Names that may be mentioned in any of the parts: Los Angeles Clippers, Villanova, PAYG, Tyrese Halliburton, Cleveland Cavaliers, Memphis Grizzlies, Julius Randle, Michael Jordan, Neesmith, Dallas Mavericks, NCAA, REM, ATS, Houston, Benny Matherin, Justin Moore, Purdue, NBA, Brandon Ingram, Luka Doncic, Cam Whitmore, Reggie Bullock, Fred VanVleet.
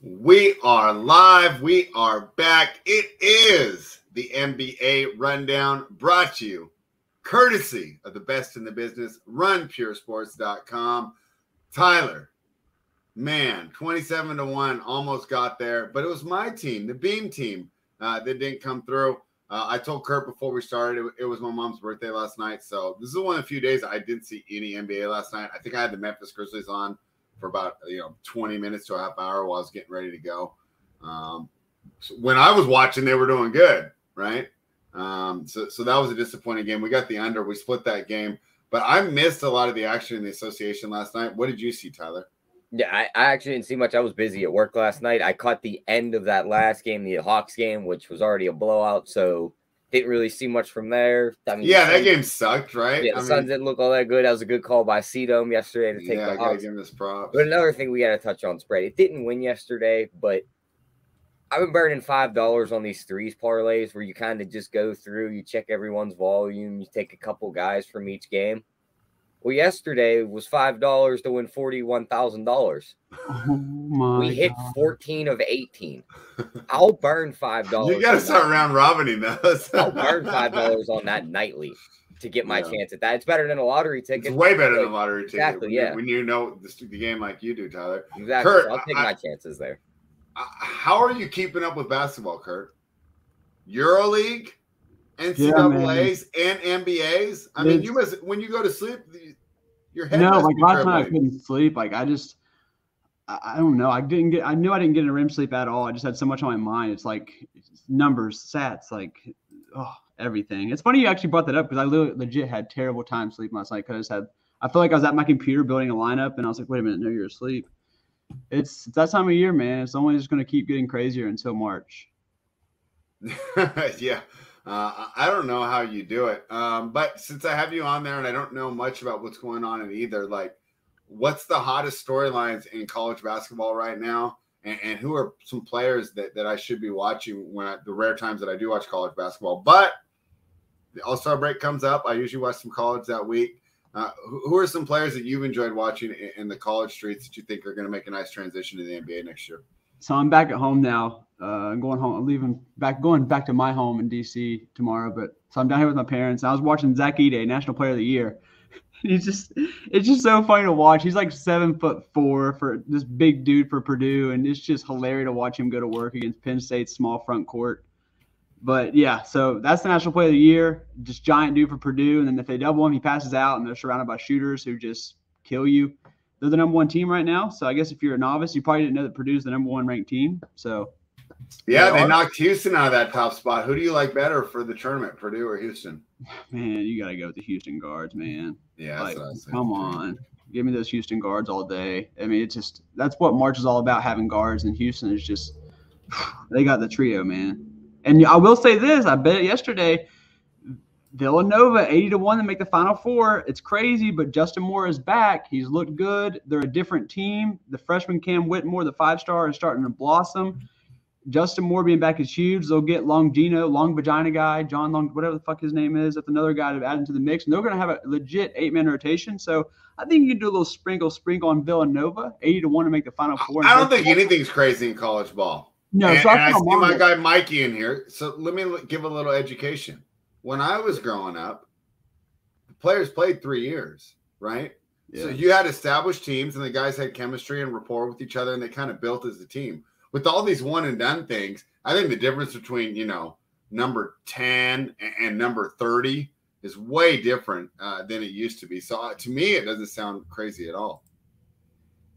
We are live. We are back. It is the NBA Rundown, brought to you courtesy of the best in the business, runpuresports.com. Tyler, man, 27-1, almost got there, but it was my team, the Beam team, that didn't come through. I told Kurt before we started, it was my mom's birthday last night, so this is one of the few days I didn't see any NBA last night. I think I had the Memphis Grizzlies on for about 20 minutes to a half hour while I was getting ready to go. So when I was watching, they were doing good, right? So that was a disappointing game. We got the under. We split that game. But I missed a lot of the action in the association last night. What did you see, Tyler? Yeah, I actually didn't see much. I was busy at work last night. I caught the end of that last game, the Hawks game, which was already a blowout. So didn't really see much from there. I mean, yeah, that game sucked, right? Yeah, the Suns didn't look all that good. That was a good call by Sedum yesterday to take the Hawks. Yeah, I gotta give him his props. But another thing we got to touch on spread. It didn't win yesterday, but I've been burning $5 on these threes parlays where you kind of just go through, you check everyone's volume, you take a couple guys from each game. Well, yesterday was $5 to win $41,000. We hit 14 of 18. I'll burn $5. You got to start round robining those. I'll burn $5 on that nightly to get my chance at that. It's better than a lottery ticket. It's way better than a lottery ticket. Exactly, yeah. When you know the game like you do, Tyler. Exactly. Kurt, so I'll take my chances there. How are you keeping up with basketball, Kurt? EuroLeague? NCAAs and NBAs. I mean, you must, when you go to sleep, your head. No, like last night I couldn't sleep. Like I don't know. I knew I didn't get a REM sleep at all. I just had so much on my mind. It's like numbers, stats, everything. It's funny you actually brought that up because I legit had terrible time sleeping last night. I felt like I was at my computer building a lineup, and I was like, wait a minute, no, you're asleep. It's that time of year, man. It's only just going to keep getting crazier until March. Yeah. I don't know how you do it, but since I have you on there and I don't know much about what's going on in either, what's the hottest storylines in college basketball right now, and who are some players that I should be watching the rare times that I do watch college basketball? But the All-Star break comes up. I usually watch some college that week. Who are some players that you've enjoyed watching in the college streets that you think are going to make a nice transition to the NBA next year? So I'm back at home now. I'm going home. I'm leaving going back to my home in DC tomorrow. But so I'm down here with my parents. I was watching Zach Edey, National Player of the Year. It's just so funny to watch. He's like 7'4" for this big dude for Purdue, and it's just hilarious to watch him go to work against Penn State's small front court. But yeah, so that's the National Player of the Year. Just giant dude for Purdue, and then if they double him, he passes out, and they're surrounded by shooters who just kill you. They're the number one team right now. So I guess if you're a novice, you probably didn't know that Purdue's the number one ranked team. So. Yeah, they knocked Houston out of that top spot. Who do you like better for the tournament, Purdue or Houston? Man, you got to go with the Houston guards, man. Yeah, come on. Give me those Houston guards all day. I mean, it's just – that's what March is all about, having guards. And Houston is just – they got the trio, man. And I will say this. I bet yesterday, Villanova, 80-1 to make the Final Four. It's crazy, but Justin Moore is back. He's looked good. They're a different team. The freshman Cam Whitmore, the five-star, is starting to blossom. Justin Moore being back is huge. They'll get John Long, whatever the fuck his name is. That's another guy to add into the mix. And they're going to have a legit 8-man rotation. So I think you can do a little sprinkle on Villanova, 80-1 to make the Final Four. I don't think anything's crazy in college ball. No, and, so I see my guy Mikey in here. So let me give a little education. When I was growing up, the players played 3 years, right? Yeah. So you had established teams, and the guys had chemistry and rapport with each other, and they kind of built as a team. With all these one-and-done things, I think the difference between, number 10 and number 30 is way different than it used to be. So to me, it doesn't sound crazy at all.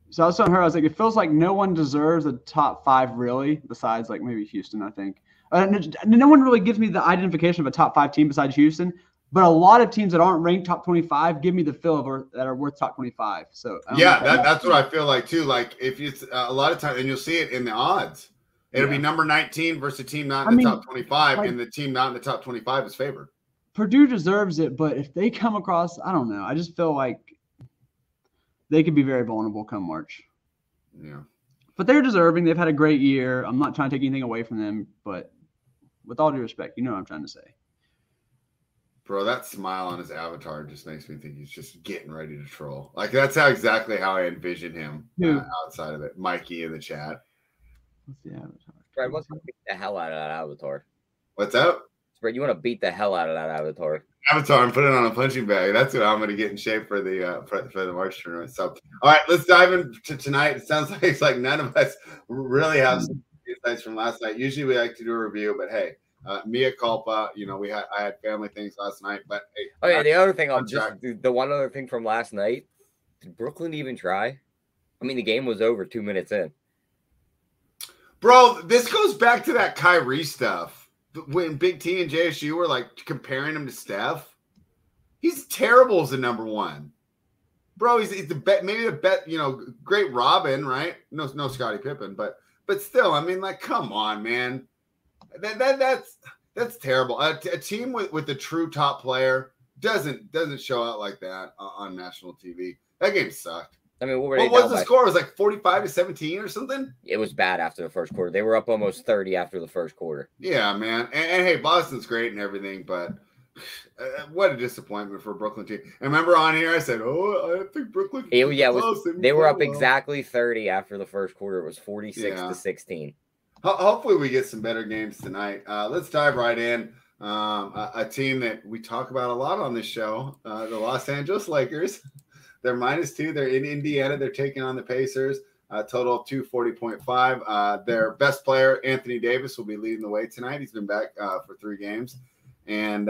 So I was telling her, I was like, it feels like no one deserves a top five, really, besides like maybe Houston, I think. No one really gives me the identification of a top five team besides Houston, but a lot of teams that aren't ranked top 25 give me the feel of that are worth top 25. So yeah, that's what I feel like too. Like if you a lot of times, and you'll see it in the odds, it'll be number 19 versus a team not in the top 25, like, and the team not in the top 25 is favored. Purdue deserves it, but if they come across, I don't know, I just feel like they could be very vulnerable come March. Yeah. But they're deserving. They've had a great year. I'm not trying to take anything away from them, but with all due respect, you know what I'm trying to say. Bro, that smile on his avatar just makes me think he's just getting ready to troll. Like, that's exactly how I envision him outside of it. Mikey in the chat. What's the avatar? Brad, what's going to beat the hell out of that avatar? What's up? Brad, you want to beat the hell out of that avatar. Avatar and put it on a punching bag. That's what I'm going to get in shape for the March tournament. So, all right, let's dive into tonight. It sounds like it's like none of us really have some insights from last night. Usually we like to do a review, but hey, mea culpa. You know, I had family things last night, but hey. Oh yeah, the other thing the one other thing from last night. Did Brooklyn even try? I mean, the game was over 2 minutes in. Bro, this goes back to that Kyrie stuff. When Big T and JSU were like comparing him to Steph, he's terrible as the number one, bro. He's maybe the best, you know, great Robin, right? No, Scottie Pippen, but still, I mean, like, come on, man, that's terrible. A team with a true top player doesn't show out like that on national TV. That game sucked. I mean, what was the score? It was like 45-17 or something. It was bad after the first quarter. They were up almost 30 after the first quarter. Yeah, man. And hey, Boston's great and everything, but what a disappointment for Brooklyn team. And remember on here, I said, "Oh, I think Brooklyn." They were up exactly 30 after the first quarter. It was 46-16. Hopefully, we get some better games tonight. Let's dive right in. A team that we talk about a lot on this show, the Los Angeles Lakers. They're -2. They're in Indiana. They're taking on the Pacers. Total of 240.5. Their best player, Anthony Davis, will be leading the way tonight. He's been back for 3 games. And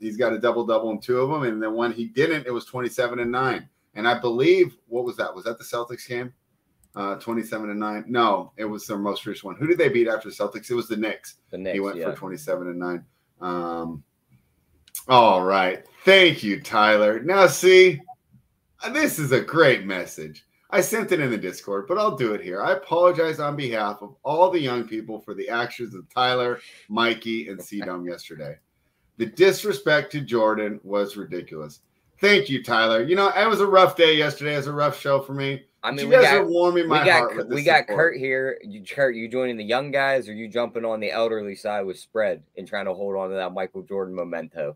he's got a double-double in 2 of them. And then when he didn't, it was 27-9. And I believe, what was that? Was that the Celtics game? 27-9? No, it was their most recent one. Who did they beat after the Celtics? It was the Knicks. He went for 27-9. All right. Thank you, Tyler. Now, see... This is a great message. I sent it in the Discord, but I'll do it here. I apologize on behalf of all the young people for the actions of Tyler, Mikey, and C-Dome yesterday. The disrespect to Jordan was ridiculous. Thank you, Tyler. You know, it was a rough day yesterday. It was a rough show for me. I mean, you guys are warming my heart with this support. Kurt here. Kurt, you joining the young guys, or you jumping on the elderly side with spread and trying to hold on to that Michael Jordan memento?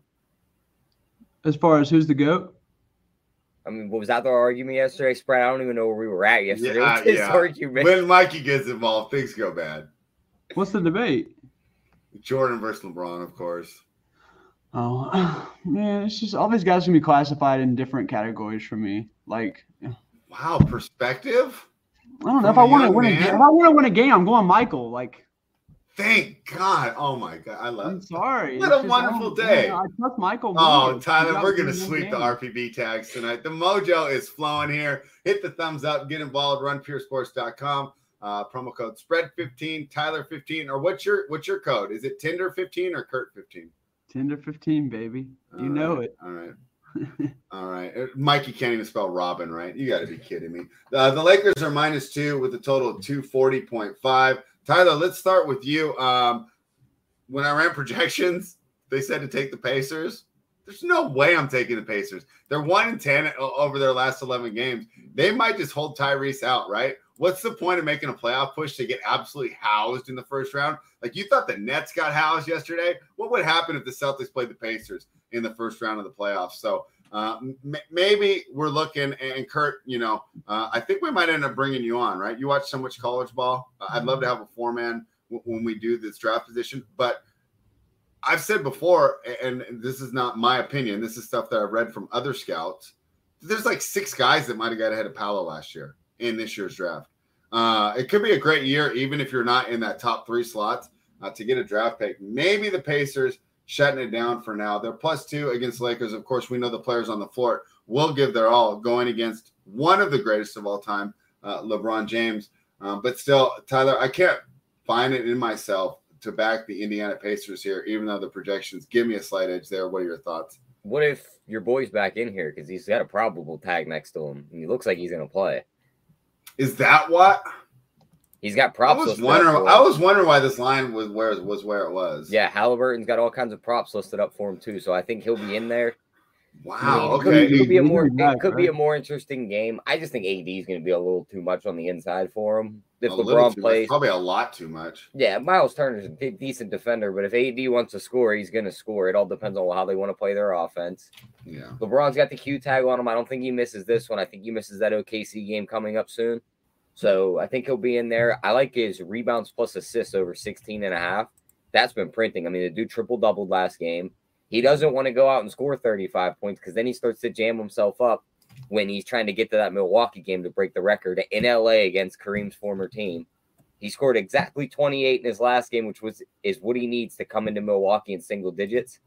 As far as who's the GOAT? I mean, what was out there argument yesterday, Spread? I don't even know where we were at yesterday. Argument. When Mikey gets involved, things go bad. What's the debate? Jordan versus LeBron, of course. Oh, man, it's just all these guys can be classified in different categories for me. Like, wow, perspective? I don't know. If I want to win a game, I'm going Michael. Like, thank God. Oh, my God. I love it. I'm sorry. What a wonderful day. I trust Michael. Oh, Tyler, we're going to sweep the RPB tags tonight. The mojo is flowing here. Hit the thumbs up. Get involved. Runpuresports.com. Promo code SPREAD15, Tyler15. Or what's your code? Is it Tinder15 or Kurt15? Tinder15, baby. You know it. All right. All right. Mikey can't even spell Robin, right? You got to be kidding me. The Lakers are -2 with a total of 240.5. Tyler, let's start with you. When I ran projections, they said to take the Pacers. There's no way I'm taking the Pacers. They're 1-10 over their last 11 games. They might just hold Tyrese out, right? What's the point of making a playoff push to get absolutely housed in the first round? Like, you thought the Nets got housed yesterday. What would happen if the Celtics played the Pacers in the first round of the playoffs? So maybe we're looking, and Kurt, you know, I think we might end up bringing you on, right? You watch so much college ball. I'd love to have a four-man when we do this draft position. But I've said before, and this is not my opinion, this is stuff that I've read from other scouts, there's like 6 guys that might have got ahead of Paolo last year in this year's draft. It could be a great year, even if you're not in that top 3 slots. to get a draft pick. Maybe the Pacers shutting it down for now. They're +2 against Lakers. Of course, we know the players on the floor will give their all going against one of the greatest of all time, LeBron James. But still, Tyler, I can't find it in myself to back the Indiana Pacers here, even though the projections give me a slight edge there. What are your thoughts? What if your boy's back in here? Because he's got a probable tag next to him, and he looks like he's going to play. Is that what? He's got props. I was wondering why this line was where it was. Yeah, Halliburton's got all kinds of props listed up for him, too, so I think he'll be in there. Wow, okay. It could be a more interesting game. I just think AD is going to be a little too much on the inside for him. If LeBron plays, probably a lot too much. Yeah, Miles Turner's a decent defender, but if AD wants to score, he's going to score. It all depends on how they want to play their offense. Yeah. LeBron's got the Q tag on him. I don't think he misses this one. I think he misses that OKC game coming up soon. So I think he'll be in there. I like his rebounds plus assists over 16.5. That's been printing. I mean, the dude triple-doubled last game. He doesn't want to go out and score 35 points because then he starts to jam himself up when he's trying to get to that Milwaukee game to break the record in LA against Kareem's former team. He scored exactly 28 in his last game, which is what he needs to come into Milwaukee in single digits.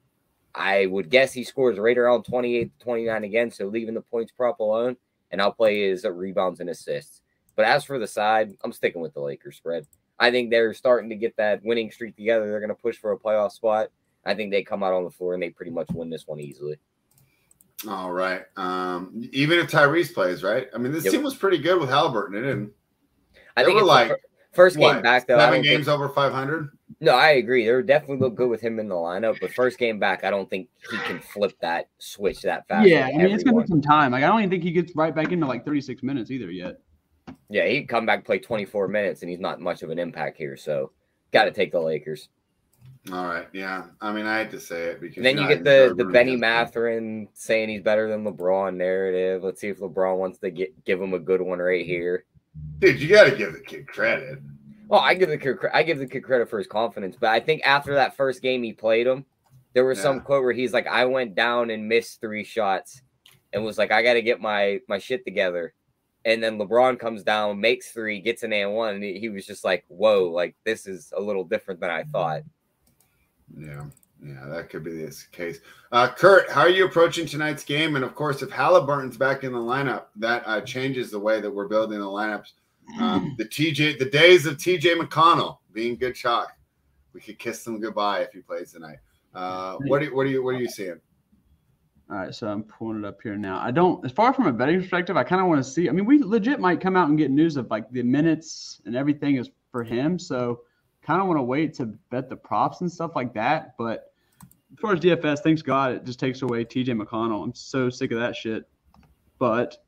I would guess he scores right around 28 to 29 again, so leaving the points prop alone, and I'll play his rebounds and assists. But as for the side, I'm sticking with the Lakers spread. I think they're starting to get that winning streak together. They're going to push for a playoff spot. I think they come out on the floor and they pretty much win this one easily. All right. Even if Tyrese plays, right? I mean, this team was pretty good with Halliburton. It didn't. I think first game back, though. 7 games over .500. No, I agree. They definitely look good with him in the lineup, but first game back, I don't think he can flip that switch that fast. Yeah, like I mean, it's going to take some time. Like, I don't even think he gets right back into like 36 minutes either yet. Yeah, he come back play 24 minutes, and he's not much of an impact here. So, got to take the Lakers. All right, yeah. I mean, I had to say it because then you get the Benny Matherin saying he's better than LeBron narrative. Let's see if LeBron wants to give him a good one right here. Dude, you got to give the kid credit. Well, I give the kid credit for his confidence, but I think after that first game he played him, there was some quote where he's like, "I went down and missed 3 shots, and was like, I got to get my shit together." And then LeBron comes down, makes 3, gets an and one, and he was just like, "Whoa, like this is a little different than I thought." Yeah, that could be this case. Kurt, how are you approaching tonight's game? And, of course, if Halliburton's back in the lineup, that changes the way that we're building the lineups. The days of T.J. McConnell being good chalk. We could kiss him goodbye if he plays tonight. What are you seeing? All right, so I'm pulling it up here now. I don't – as far from a betting perspective, I kind of want to see – I mean, we legit might come out and get news of, like, the minutes and everything is for him, so – kind of want to wait to bet the props and stuff like that, but as far as DFS, thanks God, it just takes away TJ McConnell. I'm so sick of that shit. But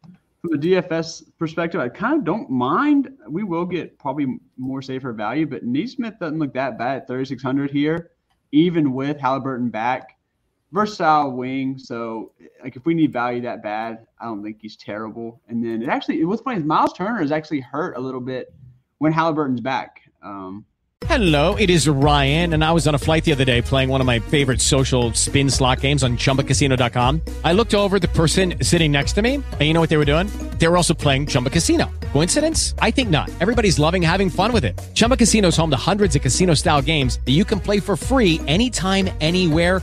from a DFS perspective, I kind of don't mind. We will get probably more safer value, but Neesmith doesn't look that bad at 3,600 here, even with Halliburton back. Versatile wing, so like if we need value that bad, I don't think he's terrible. And then what's funny is Miles Turner is actually hurt a little bit when Halliburton's back. Hello, it is Ryan, and I was on a flight the other day playing one of my favorite social spin slot games on Chumbacasino.com. I looked over at the person sitting next to me, and you know what they were doing? They were also playing Chumba Casino. Coincidence? I think not. Everybody's loving having fun with it. Chumba Casino is home to hundreds of casino-style games that you can play for free anytime, anywhere,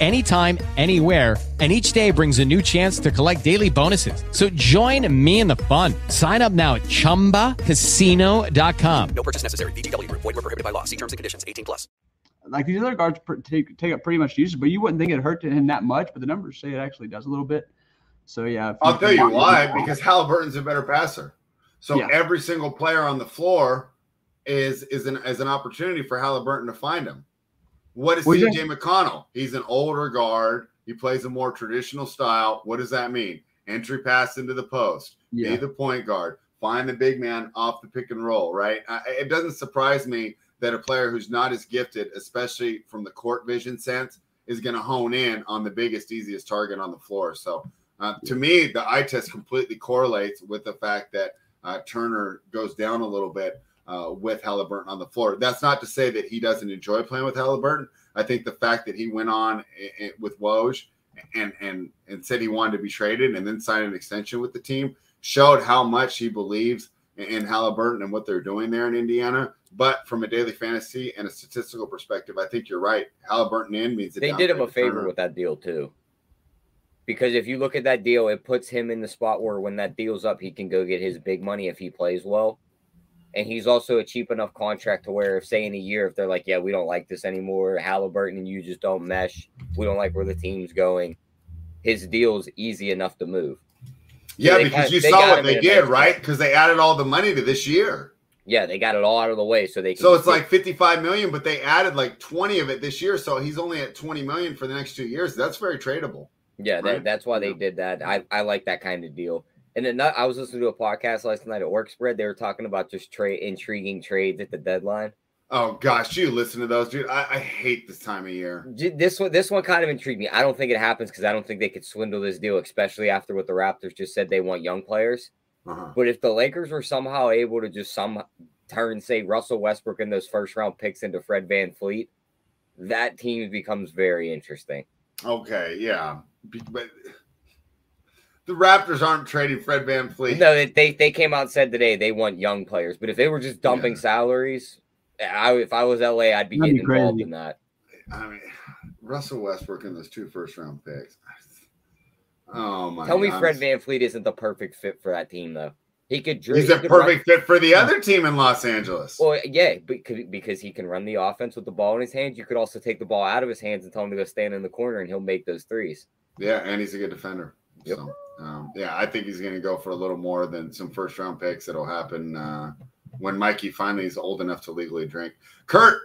anytime, anywhere, and each day brings a new chance to collect daily bonuses. So join me in the fun. Sign up now at ChumbaCasino.com. No purchase necessary. VGW. Void where prohibited by law. See terms and conditions. 18+. Like these other guards take up pretty much usage, but you wouldn't think it hurt him that much, but the numbers say it actually does a little bit. So, yeah. I'll tell you why, because Halliburton's a better passer. So every single player on the floor is an opportunity for Halliburton to find him. What is TJ McConnell? He's an older guard. He plays a more traditional style. What does that mean? Entry pass into the post. Be the point guard. Find the big man off the pick and roll, right? It doesn't surprise me that a player who's not as gifted, especially from the court vision sense, is going to hone in on the biggest, easiest target on the floor. So to me, the eye test completely correlates with the fact that Turner goes down a little bit with Halliburton on the floor. That's not to say that he doesn't enjoy playing with Halliburton. I think the fact that he went on with Woj and said he wanted to be traded and then signed an extension with the team showed how much he believes in Halliburton and what they're doing there in Indiana. But from a daily fantasy and a statistical perspective, I think you're right. Halliburton in means they did him a favor with that deal too, because if you look at that deal, it puts him in the spot where when that deal's up, he can go get his big money if he plays well. And he's also a cheap enough contract to where if, say, in a year, if they're like, yeah, we don't like this anymore, Halliburton and you just don't mesh, we don't like where the team's going, his deal's easy enough to move. Yeah, because you saw what they did, right? Because they added all the money to this year. Yeah, they got it all out of the way, so they can. So it's like $55 million, but they added like 20 of it this year, so he's only at $20 million for the next 2 years. That's very tradable. Yeah, right? that's why they did that. I like that kind of deal. And then I was listening to a podcast last night at Work Spread. They were talking about just intriguing trades at the deadline. Oh gosh, you listen to those, dude. I hate this time of year. This one kind of intrigued me. I don't think it happens because I don't think they could swindle this deal, especially after what the Raptors just said they want young players. Uh-huh. But if the Lakers were somehow able to just turn, say, Russell Westbrook and those first-round picks into Fred VanVleet, that team becomes very interesting. Okay, yeah. But the Raptors aren't trading Fred VanVleet. No, they came out and said today they want young players. But if they were just dumping salaries, if I was L.A., I'd be getting involved in that. I mean, Russell Westbrook and those two first-round picks – oh my! Tell me, Fred VanVleet isn't the perfect fit for that team, though. He could. He's a perfect fit for the other team in Los Angeles. Well, yeah, because he can run the offense with the ball in his hands. You could also take the ball out of his hands and tell him to go stand in the corner, and he'll make those threes. Yeah, and he's a good defender. Yep. So, yeah, I think he's going to go for a little more than some first-round picks. That'll happen when Mikey finally is old enough to legally drink. Kurt,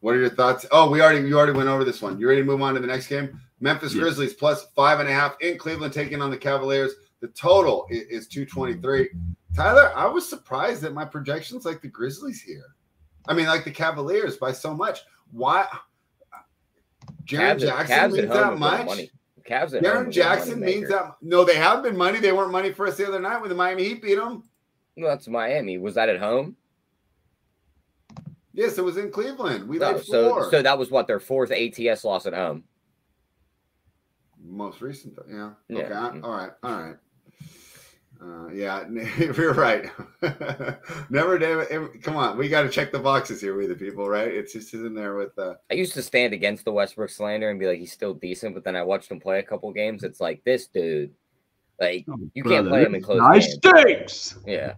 what are your thoughts? Oh, you already went over this one. You ready to move on to the next game? Memphis Grizzlies plus 5.5 in Cleveland, taking on the Cavaliers. The total is 223. Tyler, I was surprised at my projections like the Grizzlies here. I mean, like the Cavaliers by so much. Why? Jaren Jackson means that much? Jaren Jackson means that. No, they have been money. They weren't money for us the other night when the Miami Heat beat them. Well, that's Miami. Was that at home? Yes, it was in Cleveland. We laid 4. So that was what, their fourth ATS loss at home? Most recent, yeah. Okay, all right. Yeah, you're right. Never, David. Come on, we got to check the boxes here with the people, right? It's just in there with. I used to stand against the Westbrook slander and be like, he's still decent, but then I watched him play a couple games. It's like this dude, like you can't play him in close games. Stinks. Yeah.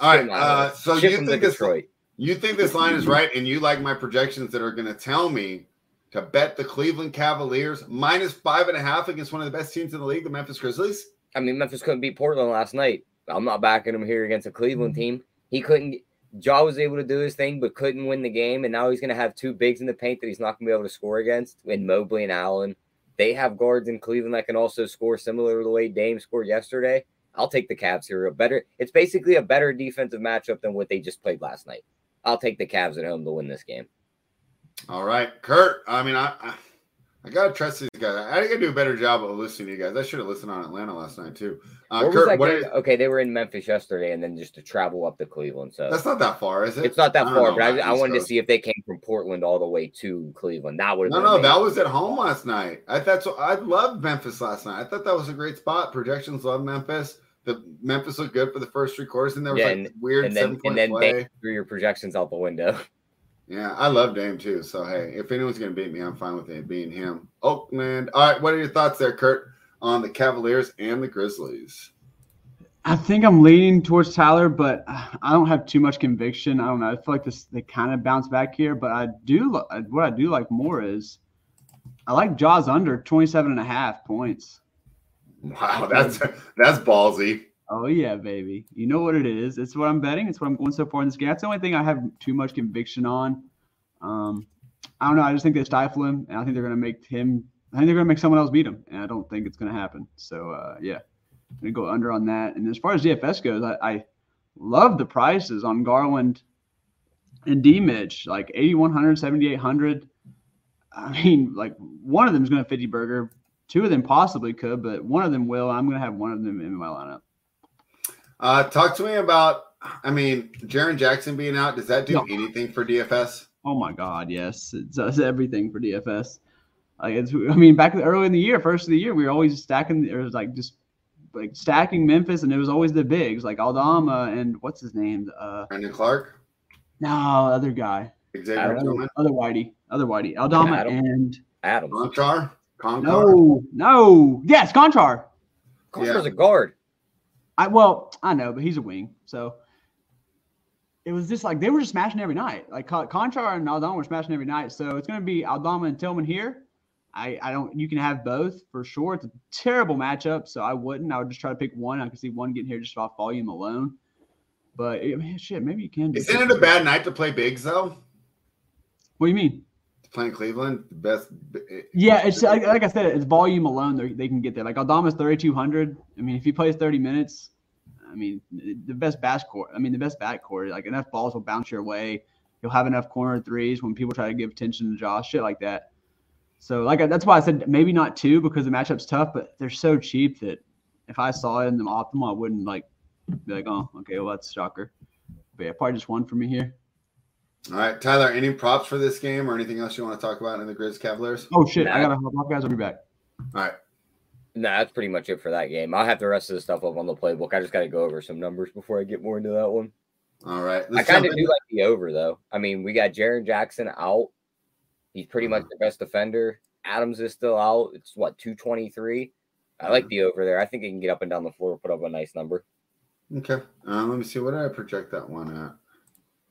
All right. So you think this line is right, and you like my projections that are going to tell me to bet the Cleveland Cavaliers minus 5.5 against one of the best teams in the league, the Memphis Grizzlies? I mean, Memphis couldn't beat Portland last night. I'm not backing him here against a Cleveland team. He couldn't – Ja was able to do his thing but couldn't win the game, and now he's going to have two bigs in the paint that he's not going to be able to score against, and Mobley and Allen. They have guards in Cleveland that can also score similar to the way Dame scored yesterday. I'll take the Cavs here. It's basically a better defensive matchup than what they just played last night. I'll take the Cavs at home to win this game. All right, Kurt. I mean, I gotta trust these guys. I gotta do a better job of listening to you guys. I should have listened on Atlanta last night too. Kurt, okay, they were in Memphis yesterday, and then just to travel up to Cleveland. So that's not that far, is it? It's not that far, but I wanted to see if they came from Portland all the way to Cleveland. That would no, that was at home last night. I loved Memphis last night. I thought that was a great spot. Projections love Memphis. The Memphis looked good for the first three quarters, and there was weird 7-point play. And then they threw your projections out the window. Yeah, I love Dame too. So, hey, if anyone's going to beat me, I'm fine with it being him. Oakland. All right, what are your thoughts there, Kurt, on the Cavaliers and the Grizzlies? I think I'm leaning towards Tyler, but I don't have too much conviction. I don't know. I feel like they kind of bounce back here, but what I do like more is I like Jaws under 27.5 points. Wow, that's ballsy. Oh, yeah, baby. You know what it is. It's what I'm betting. It's what I'm going so far in this game. That's the only thing I have too much conviction on. I don't know. I just think they stifle him, and I think they're going to make him – I think they're going to make someone else beat him, and I don't think it's going to happen. So, yeah, I'm going to go under on that. And as far as DFS goes, I love the prices on Garland and D Mitch, like 8,100, 7,800. I mean, like one of them is going to 50 burger. Two of them possibly could, but one of them will. I'm going to have one of them in my lineup. Talk to me about, I mean, Jaren Jackson being out. Does that do anything for DFS? Oh my God, yes, it does everything for DFS. Like it's, I mean, back early in the year, first of the year, we were always stacking. It was like just like stacking Memphis, and it was always the bigs like Aldama and what's his name, Brandon Clark. No, other guy. Xavier Tillman. Other Whitey. Aldama and Adams. Conchar. No. Yes, Conchar. Conchar's a guard. I know, but he's a wing. So it was just like they were just smashing every night. Like Conchar and Aldama were smashing every night. So it's going to be Aldama and Tillman here. You can have both for sure. It's a terrible matchup, so I wouldn't. I would just try to pick one. I could see one getting here just off volume alone. But maybe you can. Isn't it a bad night to play bigs though? What do you mean? Playing Cleveland, the best. Yeah, it's like I said, it's volume alone. They can get there. Like Aldama's 3,200. I mean, if he plays 30 minutes, I mean, the best backcourt. Like enough balls will bounce your way. You'll have enough corner threes when people try to give attention to Josh, shit like that. So like that's why I said maybe not two because the matchup's tough, but they're so cheap that if I saw it in the optimal, I wouldn't like be like, oh, okay, well that's a shocker. But yeah, probably just one for me here. All right, Tyler, any props for this game or anything else you want to talk about in the Grizz Cavaliers? Oh, shit. I got to hop off, guys. I'll be back. All right. Nah, that's pretty much it for that game. I'll have the rest of the stuff up on the playbook. I just got to go over some numbers before I get more into that one. All right. I kind of do like the over, though. I mean, we got Jaren Jackson out. He's pretty much the best defender. Adams is still out. It's, 223? I like the over there. I think he can get up and down the floor, put up a nice number. Okay. Let me see. What did I project that one at?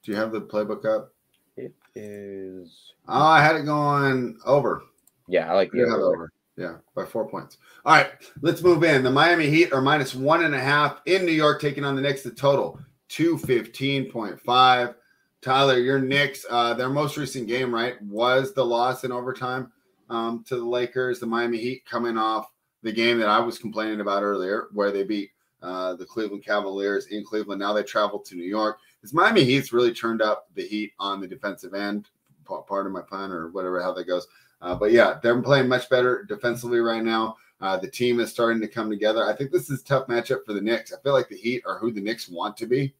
Do you have the playbook up? It is. Oh, I had it going over. Yeah, I like the over. Yeah, by 4 points. All right, let's move in. The Miami Heat are minus 1.5 in New York, taking on the Knicks. The total 215.5. Tyler, your Knicks, their most recent game, right, was the loss in overtime to the Lakers. The Miami Heat coming off the game that I was complaining about earlier, where they beat the Cleveland Cavaliers in Cleveland. Now they travel to New York. Is Miami Heat's really turned up the heat on the defensive end? Pardon my pun or whatever, how that goes. But, yeah, they're playing much better defensively right now. The team is starting to come together. I think this is a tough matchup for the Knicks. I feel like the Heat are who the Knicks want to be,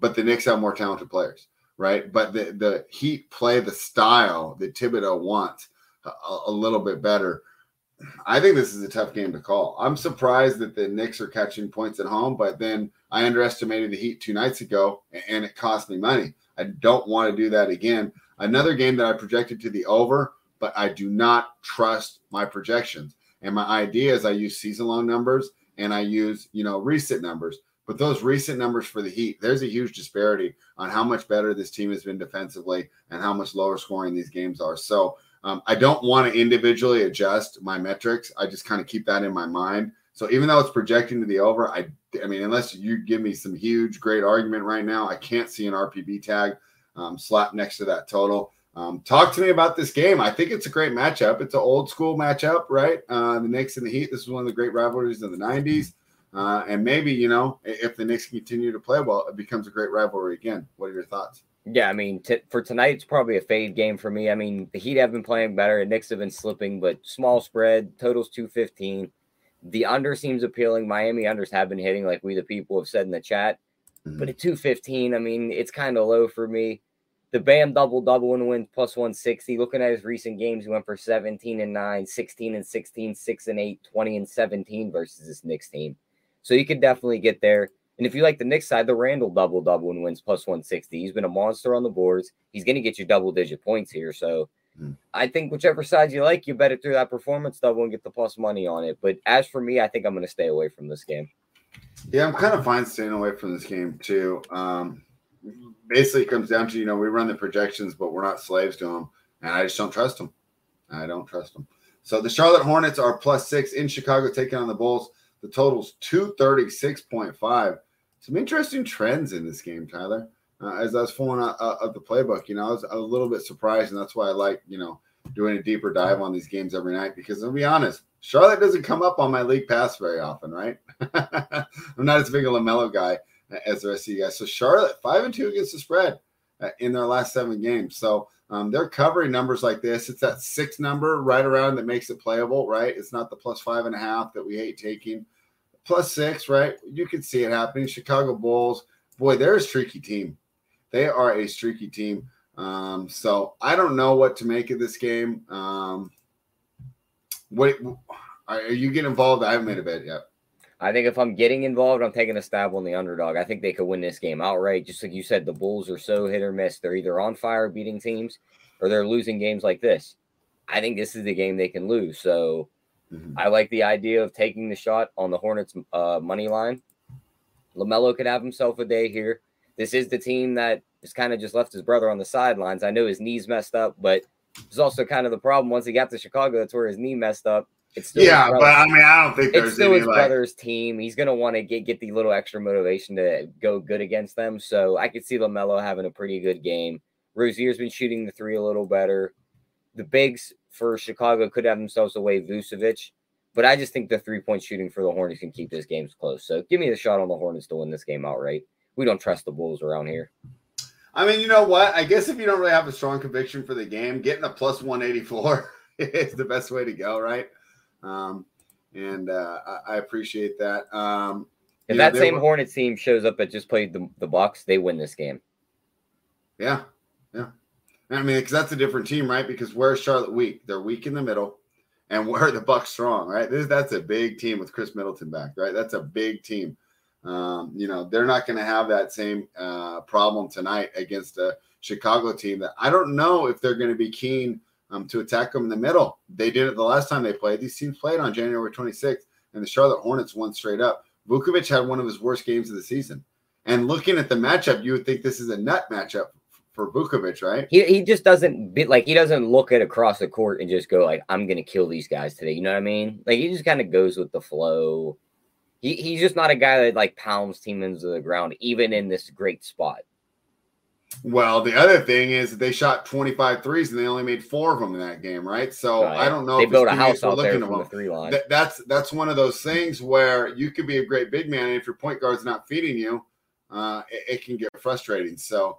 but the Knicks have more talented players, right? But the Heat play the style that Thibodeau wants a little bit better. I think this is a tough game to call. I'm surprised that the Knicks are catching points at home, but then I underestimated the Heat 2 nights ago, and it cost me money. I don't want to do that again. Another game that I projected to the over, but I do not trust my projections. And my idea is I use season-long numbers, and I use, recent numbers. But those recent numbers for the Heat, there's a huge disparity on how much better this team has been defensively and how much lower scoring these games are. So, I don't want to individually adjust my metrics. I just kind of keep that in my mind. So even though it's projecting to the over, I mean, unless you give me some huge, great argument right now, I can't see an RPB tag slap next to that total. Talk to me about this game. I think it's a great matchup. It's an old school matchup, right? The Knicks and the Heat. This is one of the great rivalries in the 90s. And maybe, if the Knicks continue to play well, it becomes a great rivalry again. What are your thoughts? Yeah, I mean, for tonight, it's probably a fade game for me. I mean, the Heat have been playing better. The Knicks have been slipping, but small spread, totals 215. The under seems appealing. Miami unders have been hitting, like we the people have said in the chat. Mm-hmm. But at 215, I mean, it's kind of low for me. The Bam double-double and win plus 160. Looking at his recent games, he went for 17-9, 16-16, 6-8, 20-17 versus this Knicks team. So you could definitely get there. And if you like the Knicks side, the Randall double-double and wins plus 160. He's been a monster on the boards. He's going to get you double-digit points here. So I think whichever side you like, you bet it through that performance double and get the plus money on it. But as for me, I think I'm going to stay away from this game. Yeah, I'm kind of fine staying away from this game too. Basically, it comes down to, we run the projections, but we're not slaves to them. And I just don't trust them. So the Charlotte Hornets are plus 6 in Chicago, taking on the Bulls. The total's 236.5. Some interesting trends in this game, Tyler. As I was pulling out of the playbook, I was a little bit surprised, and that's why I like, doing a deeper dive on these games every night because, to be honest, Charlotte doesn't come up on my league pass very often, right? I'm not as big a LaMelo guy as the rest of you guys. So Charlotte, 5-2 against the spread. in their last 7 games. So they're covering numbers like this. It's that 6 number right around that makes it playable, right? It's not the plus 5.5 that we hate taking. Plus 6, right? You can see it happening. Chicago Bulls, boy, they're a streaky team. They are a streaky team. So I don't know what to make of this game. Are you getting involved? I haven't made a bet yet. I think if I'm getting involved, I'm taking a stab on the underdog. I think they could win this game outright. Just like you said, the Bulls are so hit or miss. They're either on fire beating teams or they're losing games like this. I think this is the game they can lose. So I like the idea of taking the shot on the Hornets money line. LaMelo could have himself a day here. This is the team that has kind of just left his brother on the sidelines. I know his knee's messed up, but it's also kind of the problem. Once he got to Chicago, that's where his knee messed up. It's still I don't think there's still his brother's team. He's gonna want to get the little extra motivation to go good against them. So I could see LaMelo having a pretty good game. Rozier's been shooting the three a little better. The bigs for Chicago could have themselves away, Vucevic, but I just think the 3-point shooting for the Hornets can keep this game close. So give me the shot on the Hornets to win this game outright. We don't trust the Bulls around here. I mean, you know what? I guess if you don't really have a strong conviction for the game, getting a plus 184 is the best way to go, right? I appreciate that. If that same Hornets team shows up that just played the Bucks, they win this game. Yeah. Yeah. I mean, because that's a different team, right? Because where's Charlotte weak? They're weak in the middle. And where are the Bucks strong, right? That's a big team with Chris Middleton back, right? That's a big team. They're not going to have that same problem tonight against a Chicago team that I don't know if they're going to be keen to attack them in the middle. They did it the last time they played. These teams played on January 26th, and the Charlotte Hornets won straight up. Vucevic had one of his worst games of the season. And looking at the matchup, you would think this is a nut matchup for Vucevic, right? He just doesn't he doesn't look at across the court and just go like, I'm going to kill these guys today. You know what I mean? Like, he just kind of goes with the flow. He's just not a guy that like pounds team into the ground, even in this great spot. Well, the other thing is that they shot 25 threes and they only made 4 of them in that game, right? So I don't know. They built a house out there from the three line. That's one of those things where you could be a great big man, and if your point guard's not feeding you, it can get frustrating. So.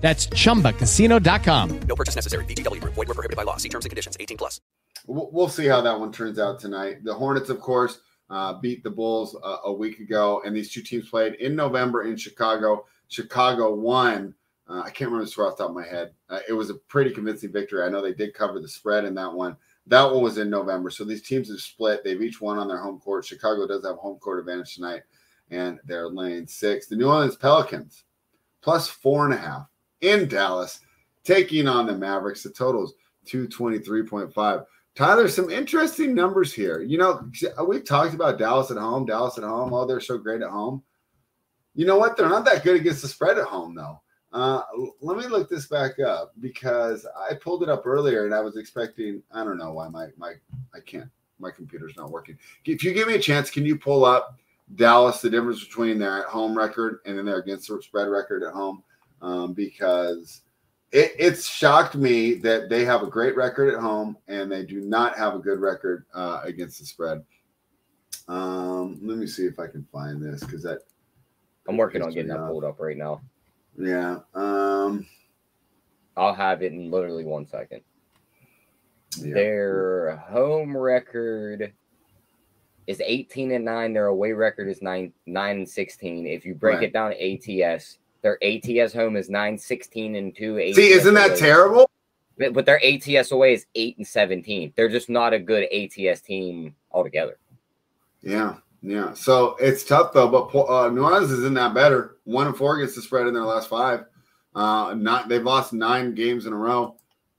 That's ChumbaCasino.com. No purchase necessary. VGW Group. Void where prohibited by law. See terms and conditions. 18+. We'll see how that one turns out tonight. The Hornets, of course, beat the Bulls a week ago, and these two teams played in November in Chicago. Chicago won. I can't remember the score off the top of my head. It was a pretty convincing victory. I know they did cover the spread in that one. That one was in November. So these teams have split. They've each won on their home court. Chicago does have home court advantage tonight, and they're laying 6. The New Orleans Pelicans, plus 4.5. in Dallas, taking on the Mavericks. The total's 223.5. Tyler, some interesting numbers here. We've talked about Dallas at home. Oh, they're so great at home. You know what? They're not that good against the spread at home, though. Let me look this back up because I pulled it up earlier and I was expecting, I don't know why my computer's not working. If you give me a chance, can you pull up Dallas, the difference between their at-home record and then their against the spread record at home? Because it's shocked me that they have a great record at home and they do not have a good record against the spread. Let me see if I can find this because I'm working on getting that pulled up right now. Yeah. I'll have it in literally 1 second. Yeah. Their home record is 18-9. Their away record is 9-16. If you break it down ATS. Their ATS home is 9-16-2. ATS See, isn't that away. Terrible? But their ATS away is 8-17. They're just not a good ATS team altogether. Yeah. So it's tough though. But New Orleans isn't that better. 1-4 against the spread in their last 5. They've lost 9 games in a row.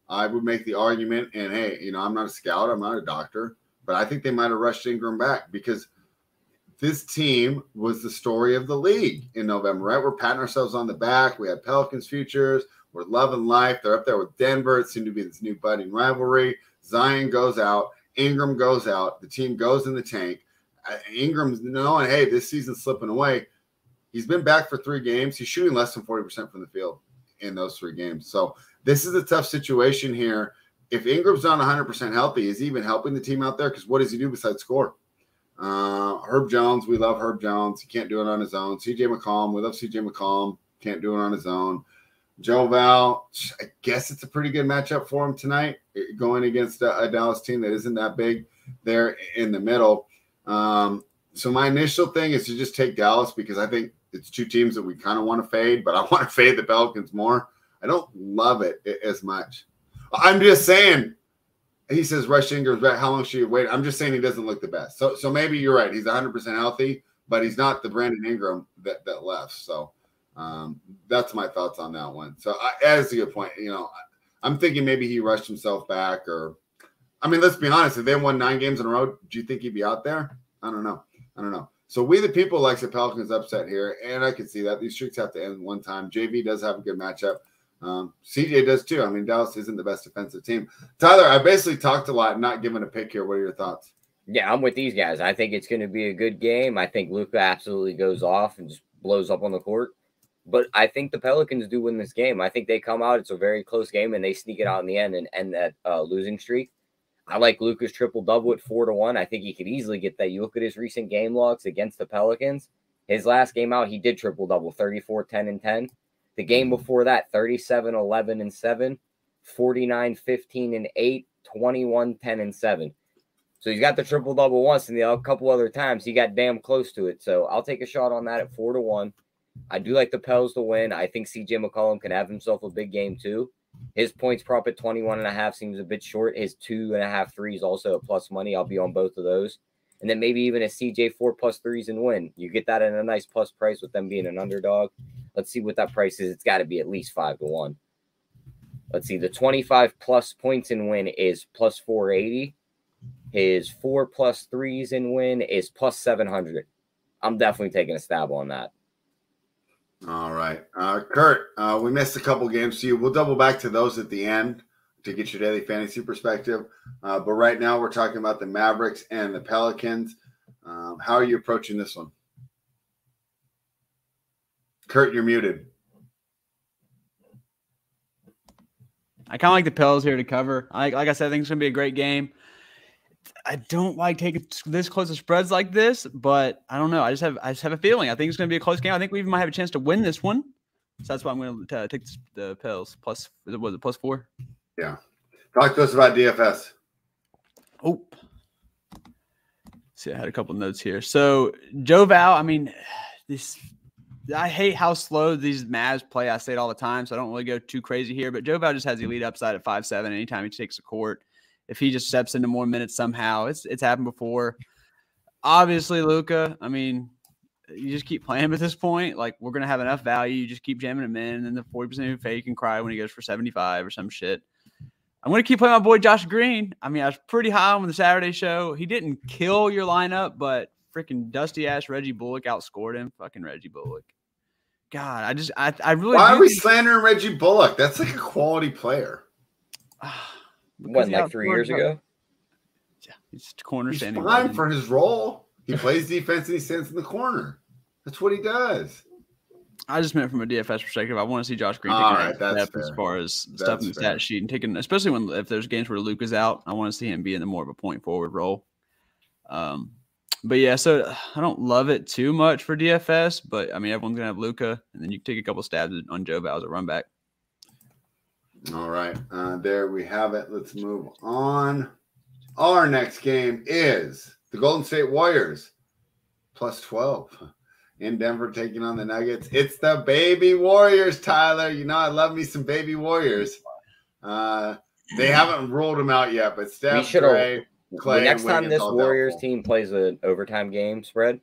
I would make the argument, and hey, I'm not a scout, I'm not a doctor, but I think they might have rushed Ingram back because. This team was the story of the league in November, right? We're patting ourselves on the back. We had Pelicans futures. We're loving life. They're up there with Denver. It seemed to be this new budding rivalry. Zion goes out. Ingram goes out. The team goes in the tank. Ingram's knowing, hey, this season's slipping away. He's been back for 3 games. He's shooting less than 40% from the field in those 3 games. So this is a tough situation here. If Ingram's not 100% healthy, is he even helping the team out there? Because what does he do besides score? Herb Jones, we love Herb Jones. He can't do it on his own. C.J. McCollum, we love C.J. McCollum. Can't do it on his own. Joe Val, I guess it's a pretty good matchup for him tonight, going against a Dallas team that isn't that big there in the middle. So my initial thing is to just take Dallas because I think it's 2 teams that we kind of want to fade, but I want to fade the Pelicans more. I don't love it as much. I'm just saying, he says Rush Ingram's back. How long should you wait? I'm just saying he doesn't look the best. So maybe you're right. He's 100% healthy, but he's not the Brandon Ingram that left. So that's my thoughts on that one. So that's a good point. You know, I'm thinking maybe he rushed himself back or – I mean, let's be honest. If they won 9 games in a row, do you think he'd be out there? I don't know. So we the people likes the Pelicans upset here, and I can see that. These streaks have to end one time. JV does have a good matchup. CJ does too. I mean, Dallas isn't the best defensive team. Tyler, I basically talked a lot, not giving a pick here. What are your thoughts? Yeah, I'm with these guys. I think it's going to be a good game. I think Luka absolutely goes off and just blows up on the court. But I think the Pelicans do win this game. I think they come out. It's a very close game, and they sneak it out in the end and end that losing streak. I like Luka's triple-double at 4-1. I think he could easily get that. You look at his recent game logs against the Pelicans. His last game out, he did triple-double, 34, 10, and 10. The game before that, 37, 11, and 7, 49, 15, and 8, 21, 10, and 7. So he's got the triple-double once, and a couple other times he got damn close to it. So I'll take a shot on that at 4-1. I do like the Pels to win. I think C.J. McCollum can have himself a big game too. His points prop at 21.5 seems a bit short. His 2.5 threes also at plus money. I'll be on both of those. And then maybe even a CJ 4+3s and win. You get that at a nice plus price with them being an underdog. Let's see what that price is. It's got to be at least 5-1. Let's see. The 25 plus points and win is plus 480. His 4+3s and win is plus 700. I'm definitely taking a stab on that. All right. Kurt, we missed a couple games to you. We'll double back to those at the end to get your daily fantasy perspective. But right now we're talking about the Mavericks and the Pelicans. How are you approaching this one? Kurt, you're muted. I kind of like the Pels here to cover. Like I said, I think it's going to be a great game. I don't like taking this close to spreads like this, but I don't know. I just have a feeling. I think it's going to be a close game. I think we even might have a chance to win this one. So that's why I'm going to take the Pels. Plus, was it plus 4? Yeah. Talk to us about DFS. Oh. See, I had a couple notes here. So, Joe Val, I mean, I hate how slow these Mavs play. I say it all the time, so I don't really go too crazy here. But Joe Val just has the elite upside at 5-7 anytime he takes the court. If he just steps into more minutes somehow, it's happened before. Obviously, Luka, I mean, you just keep playing him at this point. Like, we're going to have enough value. You just keep jamming him in, and then the 40% of fade can cry when he goes for 75 or some shit. I'm going to keep playing my boy Josh Green. I mean, I was pretty high on the Saturday show. He didn't kill your lineup, but freaking dusty-ass Reggie Bullock outscored him. Fucking Reggie Bullock. God, I really – why are we slandering Reggie Bullock? That's like a quality player. Wasn't like 3 years ago? Yeah, he's corner standing. He's fine for his role. He plays defense and he stands in the corner. That's what he does. I just meant from a DFS perspective. I want to see Josh Green taking that step as far as stuffing the stat sheet and taking, especially when if there's games where Luka's out. I want to see him be in the more of a point forward role. But yeah, so I don't love it too much for DFS. But I mean, everyone's gonna have Luka, and then you can take a couple stabs on Joe Val as a run back. All right, there we have it. Let's move on. Our next game is the Golden State Warriors, plus 12. In Denver, taking on the Nuggets. It's the baby Warriors, Tyler. You know I love me some baby Warriors. They haven't ruled them out yet, but Steph, Clay, the next time this Warriors team plays an overtime game spread,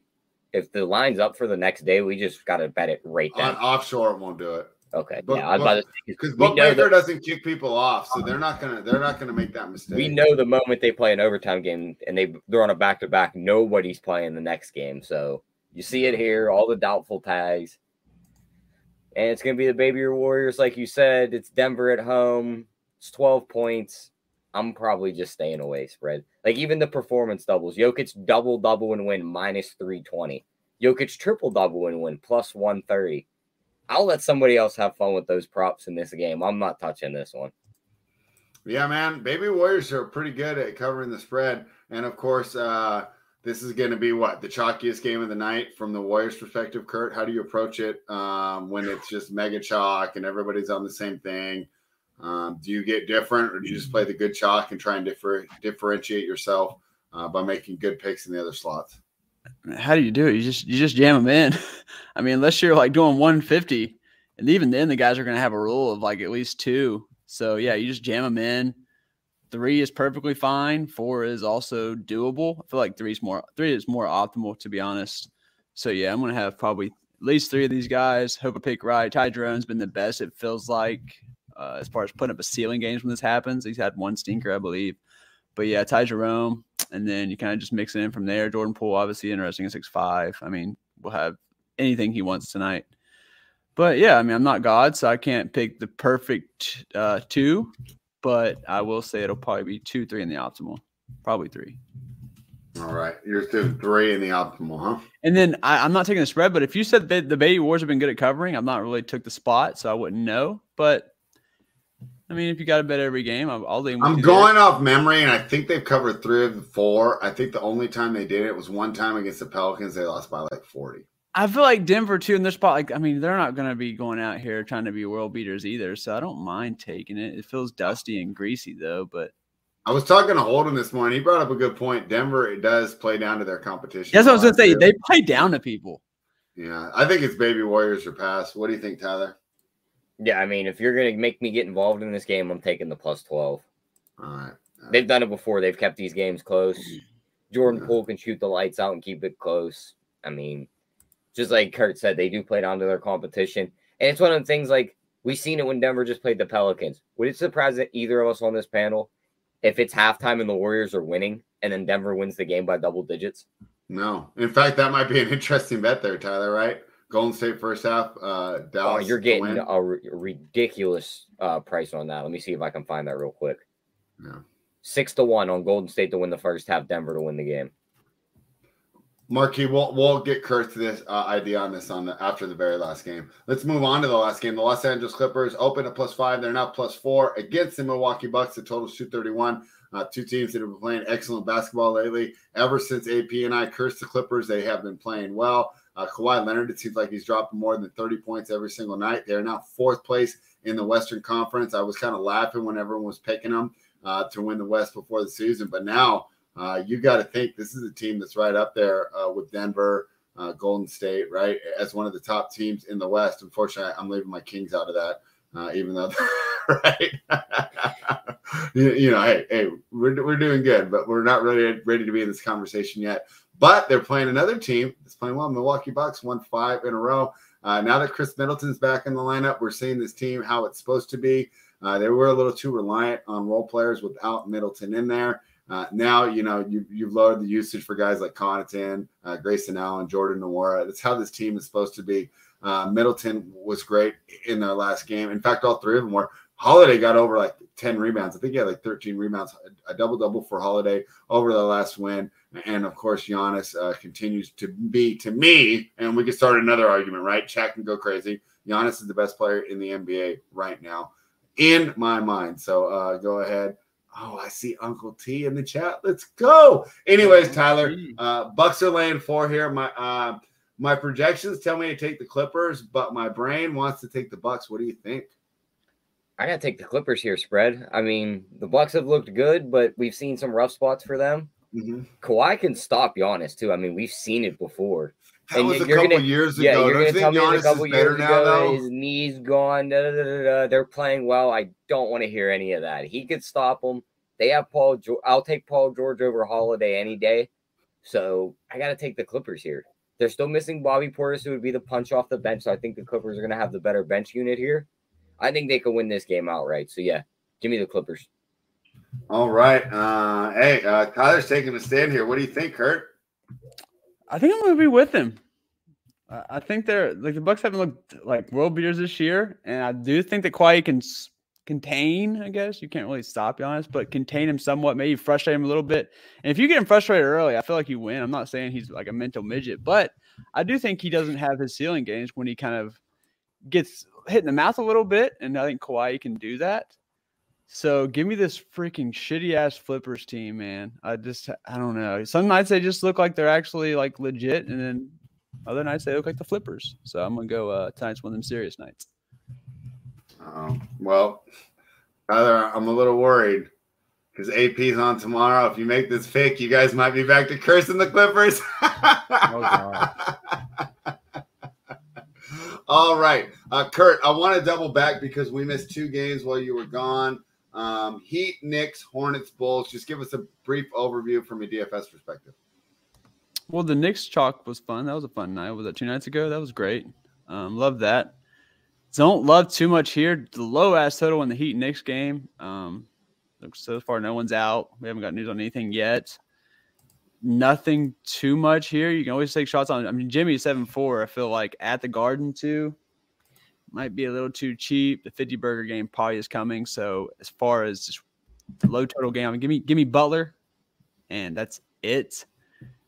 if the line's up for the next day, we just got to bet it right then. Offshore won't do it. Okay, yeah, because bookmaker doesn't kick people off, so they're not gonna make that mistake. We know the moment they play an overtime game and they're on a back-to-back, nobody's playing the next game. So you see it here, all the doubtful tags. And it's going to be the Baby Warriors, like you said. It's Denver at home. It's 12 points. I'm probably just staying away, spread. Like, even the performance doubles. Jokic double-double and win, minus 320. Jokic triple-double and win, plus 130. I'll let somebody else have fun with those props in this game. I'm not touching this one. Yeah, man. Baby Warriors are pretty good at covering the spread. And, of course, this is going to be, what, the chalkiest game of the night from the Warriors' perspective, Kurt? How do you approach it when it's just mega chalk and everybody's on the same thing? Do you get different, or do you just play the good chalk and try and differentiate yourself by making good picks in the other slots? How do you do it? You just jam them in. I mean, unless you're like doing 150, and even then the guys are going to have a rule of like at least two. So yeah, you just jam them in. 3 is perfectly fine. 4 is also doable. I feel like three is more optimal, to be honest. So yeah, I'm going to have probably at least 3 of these guys. Hope I pick right. Ty Jerome's been the best, it feels like. As far as putting up a ceiling games when this happens, he's had one stinker, I believe. But yeah, Ty Jerome, and then you kind of just mix it in from there. Jordan Poole, obviously interesting at 6'5". I mean, we'll have anything he wants tonight. But yeah, I mean, I'm not God, so I can't pick the perfect 2, but I will say it'll probably be 2, 3 in the optimal. Probably 3. All right. You're still 3 in the optimal, huh? And then I'm not taking the spread, but if you said that the Baby Warriors have been good at covering, I'm not really took the spot, so I wouldn't know. But I mean, if you got to bet every game, I'm going off memory, and I think they've covered 3 of the 4. I think the only time they did it was one time against the Pelicans. They lost by like 40. I feel like Denver, too, in their spot. Like, I mean, they're not going to be going out here trying to be world beaters either, so I don't mind taking it. It feels dusty and greasy, though. But I was talking to Holden this morning. He brought up a good point. Denver, it does play down to their competition. That's what I was going to say. They play down to people. Yeah, I think it's Baby Warriors or pass. What do you think, Tyler? Yeah, I mean, if you're going to make me get involved in this game, I'm taking the plus 12. All right. They've done it before. They've kept these games close. Jordan Poole can shoot the lights out and keep it close. I mean, just like Kurt said, they do play down to their competition. And it's one of the things, like, we've seen it when Denver just played the Pelicans. Would it surprise either of us on this panel if it's halftime and the Warriors are winning and then Denver wins the game by double digits? No. In fact, that might be an interesting bet there, Tyler, right? Golden State first half, Dallas. Oh, you're getting a ridiculous price on that. Let me see if I can find that real quick. Yeah. 6-1 on Golden State to win the first half, Denver to win the game. Marquis, we'll get Kurt's this idea on this after the very last game. Let's move on to the last game. The Los Angeles Clippers open at plus 5. They're now plus 4 against the Milwaukee Bucks. The total is 231. Two teams that have been playing excellent basketball lately. Ever since AP and I cursed the Clippers, they have been playing well. Kawhi Leonard, it seems like he's dropping more than 30 points every single night. They're now 4th place in the Western Conference. I was kind of laughing when everyone was picking them to win the West before the season. But now you got to think this is a team that's right up there with Denver, Golden State, right, as one of the top teams in the West. Unfortunately, I'm leaving my Kings out of that, even though – right? you know, hey, we're doing good, but we're not really ready to be in this conversation yet. But they're playing another team that's playing well. Milwaukee Bucks won 5 in a row. Now that Chris Middleton's back in the lineup, we're seeing this team how it's supposed to be. They were a little too reliant on role players without Middleton in there. Now, you know, you've lowered the usage for guys like Connaughton, Grayson Allen, Jordan Nwora. That's how this team is supposed to be. Middleton was great in their last game. In fact, all 3 of them were. Holiday got over like 10 rebounds. I think he had like 13 rebounds, a double-double for Holiday over the last win. And, of course, Giannis continues to be, to me, and we could start another argument, right? Chat can go crazy. Giannis is the best player in the NBA right now, in my mind. So go ahead. Oh, I see Uncle T in the chat. Let's go. Anyways, Tyler, Bucks are laying 4 here. My projections tell me to take the Clippers, but my brain wants to take the Bucks. What do you think? I got to take the Clippers here, spread. I mean, the Bucks have looked good, but we've seen some rough spots for them. Mm-hmm. Kawhi can stop Giannis, too. I mean, we've seen it before. That was a couple years ago. Yeah, you're going to tell me a couple years ago his knee's gone. Da, da, da, da, da. They're playing well. I don't want to hear any of that. He could stop them. They have Paul. I'll take Paul George over Holiday any day. So I got to take the Clippers here. They're still missing Bobby Portis, who would be the punch off the bench. So I think the Clippers are going to have the better bench unit here. I think they could win this game outright. So, yeah, give me the Clippers. All right. Hey, Tyler's taking a stand here. What do you think, Kurt? I think I'm going to be with him. I think they're like the Bucks haven't looked like world beaters this year, and I do think that Kawhi can contain. I guess you can't really stop Giannis, but contain him somewhat, maybe frustrate him a little bit. And if you get him frustrated early, I feel like you win. I'm not saying he's like a mental midget, but I do think he doesn't have his ceiling games when he kind of gets hit in the mouth a little bit, and I think Kawhi can do that. So give me this freaking shitty ass Flippers team, man. I don't know. Some nights they just look like they're actually like legit, and then other nights they look like the Flippers. So I'm gonna go tonight's one of them serious nights. Well, Tyler, I'm a little worried because AP's on tomorrow. If you make this pick, you guys might be back to cursing the Clippers. All right, Kurt, I want to double back because we missed two games while you were gone. Heat, Knicks, Hornets, Bulls. Just give us a brief overview from a DFS perspective. Well, the Knicks chalk was fun. That was a fun night. Was that 2 nights ago? That was great. Love that. Don't love too much here. The low-ass total in the Heat Knicks game. So far, no one's out. We haven't got news on anything yet. Nothing too much here. You can always take shots on. I mean, Jimmy 7-4, I feel like, at the Garden, too. Might be a little too cheap. The 50-burger game probably is coming. So, as far as just the low total game, I mean, give me Butler, and that's it.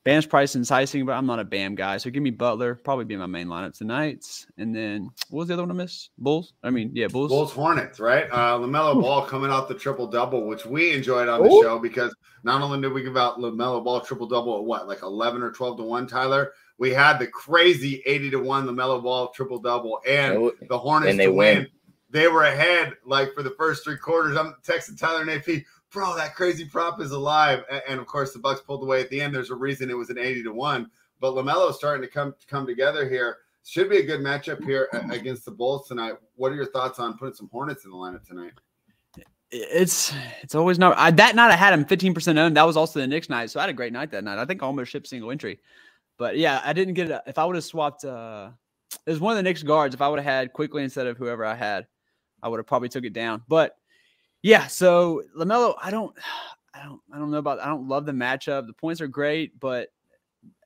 Bam's price enticing, but I'm not a Bam guy. So give me Butler. Probably be my main lineup tonight. And then what was the other one I missed? Bulls? I mean, yeah, Bulls. Bulls, Hornets, right? LaMelo Ball coming off the triple-double, which we enjoyed on the show because not only did we give out LaMelo Ball triple-double at what, like 11 or 12 to 1, Tyler? We had the crazy 80 to 1 LaMelo Ball triple-double and the Hornets and they to win. They were ahead like for the first 3 quarters. I'm texting Tyler and AP. Bro, that crazy prop is alive. And, of course, the Bucks pulled away at the end. There's a reason it was an 80 to 1. But LaMelo's starting to come together here. Should be a good matchup here against the Bulls tonight. What are your thoughts on putting some Hornets in the lineup tonight? It's always not – that night I had him 15% owned. That was also the Knicks night, so I had a great night that night. I think I almost shipped single entry. But, yeah, I didn't get it. If I would have swapped it was one of the Knicks guards. If I would have had Quickly instead of whoever I had, I would have probably took it down. But – yeah, so LaMelo, I don't know about. I don't love the matchup. The points are great, but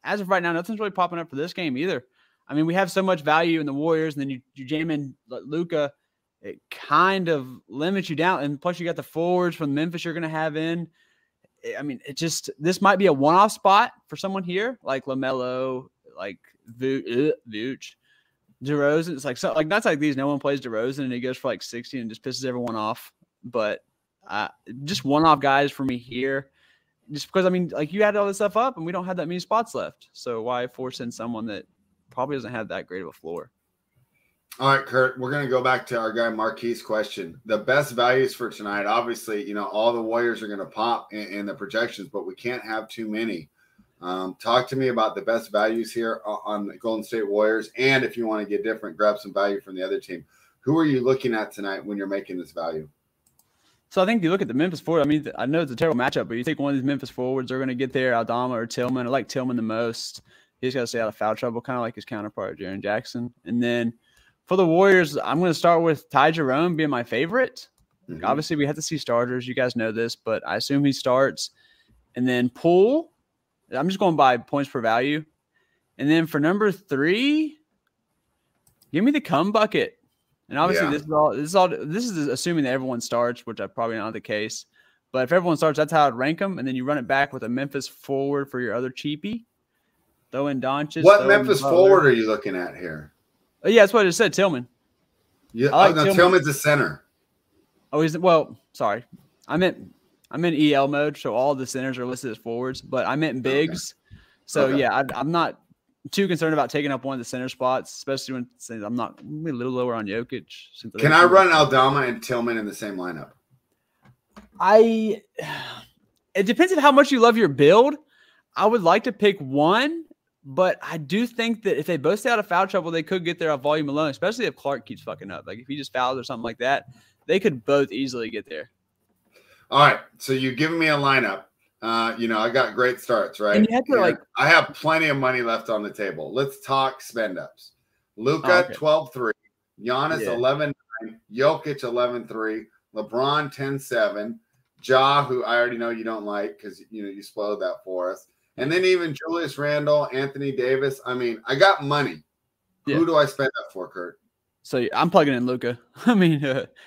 as of right now, nothing's really popping up for this game either. I mean, we have so much value in the Warriors, and then you jam in Luka, it kind of limits you down. And plus, you got the forwards from Memphis you're going to have in. I mean, it just this might be a one-off spot for someone here, like LaMelo, like Vuce. DeRozan. It's like so, like that's like these. No one plays DeRozan, and he goes for like 60 and just pisses everyone off. But just one-off guys for me here, just because, I mean, like you added all this stuff up and we don't have that many spots left. So why force in someone that probably doesn't have that great of a floor? All right, Kurt, we're going to go back to our guy Marquis' question. The best values for tonight, obviously, you know, all the Warriors are going to pop in the projections, but we can't have too many. Talk to me about the best values here on the Golden State Warriors. And if you want to get different, grab some value from the other team. Who are you looking at tonight when you're making this value? So I think if you look at the Memphis forward, I mean, I know it's a terrible matchup, but you take one of these Memphis forwards, they're going to get there, Aldama or Tillman. I like Tillman the most. He's got to stay out of foul trouble, kind of like his counterpart, Jaren Jackson. And then for the Warriors, I'm going to start with Ty Jerome being my favorite. Mm-hmm. Obviously, we have to see starters. You guys know this, but I assume he starts. And then Poole, I'm just going by points per value. And then for number 3, give me the cum bucket. And obviously, this is assuming that everyone starts, which I probably not the case. But if everyone starts, that's how I'd rank them. And then you run it back with a Memphis forward for your other cheapie. Throw in Doncic. What Memphis forward are you looking at here? Oh, yeah, that's what I just said, Tillman. Yeah, like Tillman's a center. Oh, sorry. I'm in EL mode, so all the centers are listed as forwards, but I meant bigs. Okay. So okay. Yeah, I'm not too concerned about taking up one of the center spots, especially when I'm not a little lower on Jokic. Can I run Aldama and Tillman in the same lineup? It depends on how much you love your build. I would like to pick one, but I do think that if they both stay out of foul trouble, they could get there off volume alone, especially if Clark keeps fucking up. Like if he just fouls or something like that, they could both easily get there. All right, so you've given me a lineup. You know, I got great starts, right? And you have to, I have plenty of money left on the table. Let's talk spend-ups. Luka, 12-3. Giannis, 11-9. Jokic, 11-3. LeBron, 10-7. Ja, who I already know you don't like because, you know, you spoiled that for us. And then even Julius Randle, Anthony Davis. I mean, I got money. Yeah. Who do I spend that for, Kurt? So I'm plugging in Luka. I mean,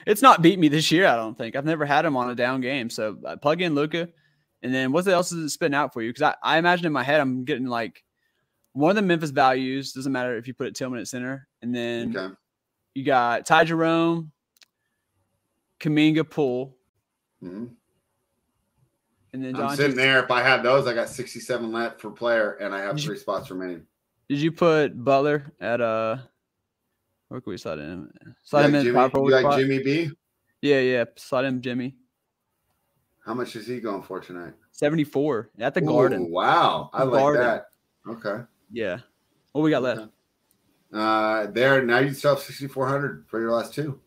it's not beat me this year, I don't think. I've never had him on a down game. So I plug in Luka. And then what else is it spitting out for you? Because I imagine in my head I'm getting like one of the Memphis values. Doesn't matter if you put it Tillman at center. And then you got Ty Jerome, Kuminga, Poole. Mm-hmm. And then I'm sitting there. If I had those, I got 67 left for player, and I have three spots remaining. Did you put Butler at where can we slide him? Slide him in. You like Jimmy B? Yeah. Slide him, Jimmy. How much is he going for tonight? 74 at the Garden. Wow, I like that. Okay. Yeah. What we got left? There now you sell 6,400 for your last two.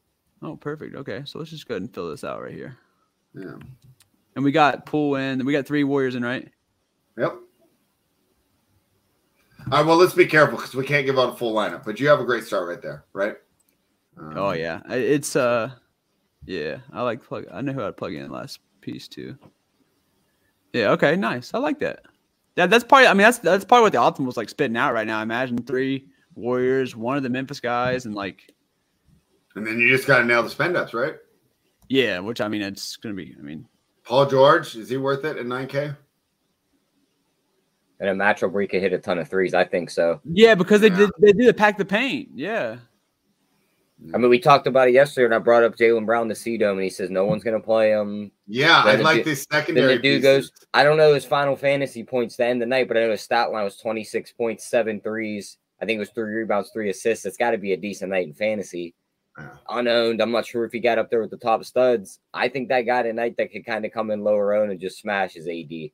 Oh, perfect. Okay, so let's just go ahead and fill this out right here. Yeah. And we got Poole in. We got three Warriors in, right? Yep. All right, well, let's be careful because we can't give out a full lineup. But you have a great start right there, right? Oh, yeah. It's yeah, I like plug. I know who I'd plug in last piece too. Yeah, okay, nice. I like that. That's probably, I mean, that's probably what the optimal is like spitting out right now. I imagine three Warriors, one of the Memphis guys, and like. And then you just got to nail the spend ups, right? Yeah, which I mean, it's going to be, I mean. Paul George, is he worth it at 9K? In a matchup where he could hit a ton of threes, I think so. Yeah, because they did attack the paint. Yeah. I mean, we talked about it yesterday, and I brought up Jaylen Brown to C-Dome, and he says no one's going to play him. Yeah, I like this secondary. Then the dude goes, I don't know his Final Fantasy points to end the night, but I know his stat line was 26 points, 7 threes. I think it was 3 rebounds, 3 assists. It's got to be a decent night in fantasy. Unowned. I'm not sure if he got up there with the top studs. I think that guy tonight that could kind of come in lower owned and just smash his AD.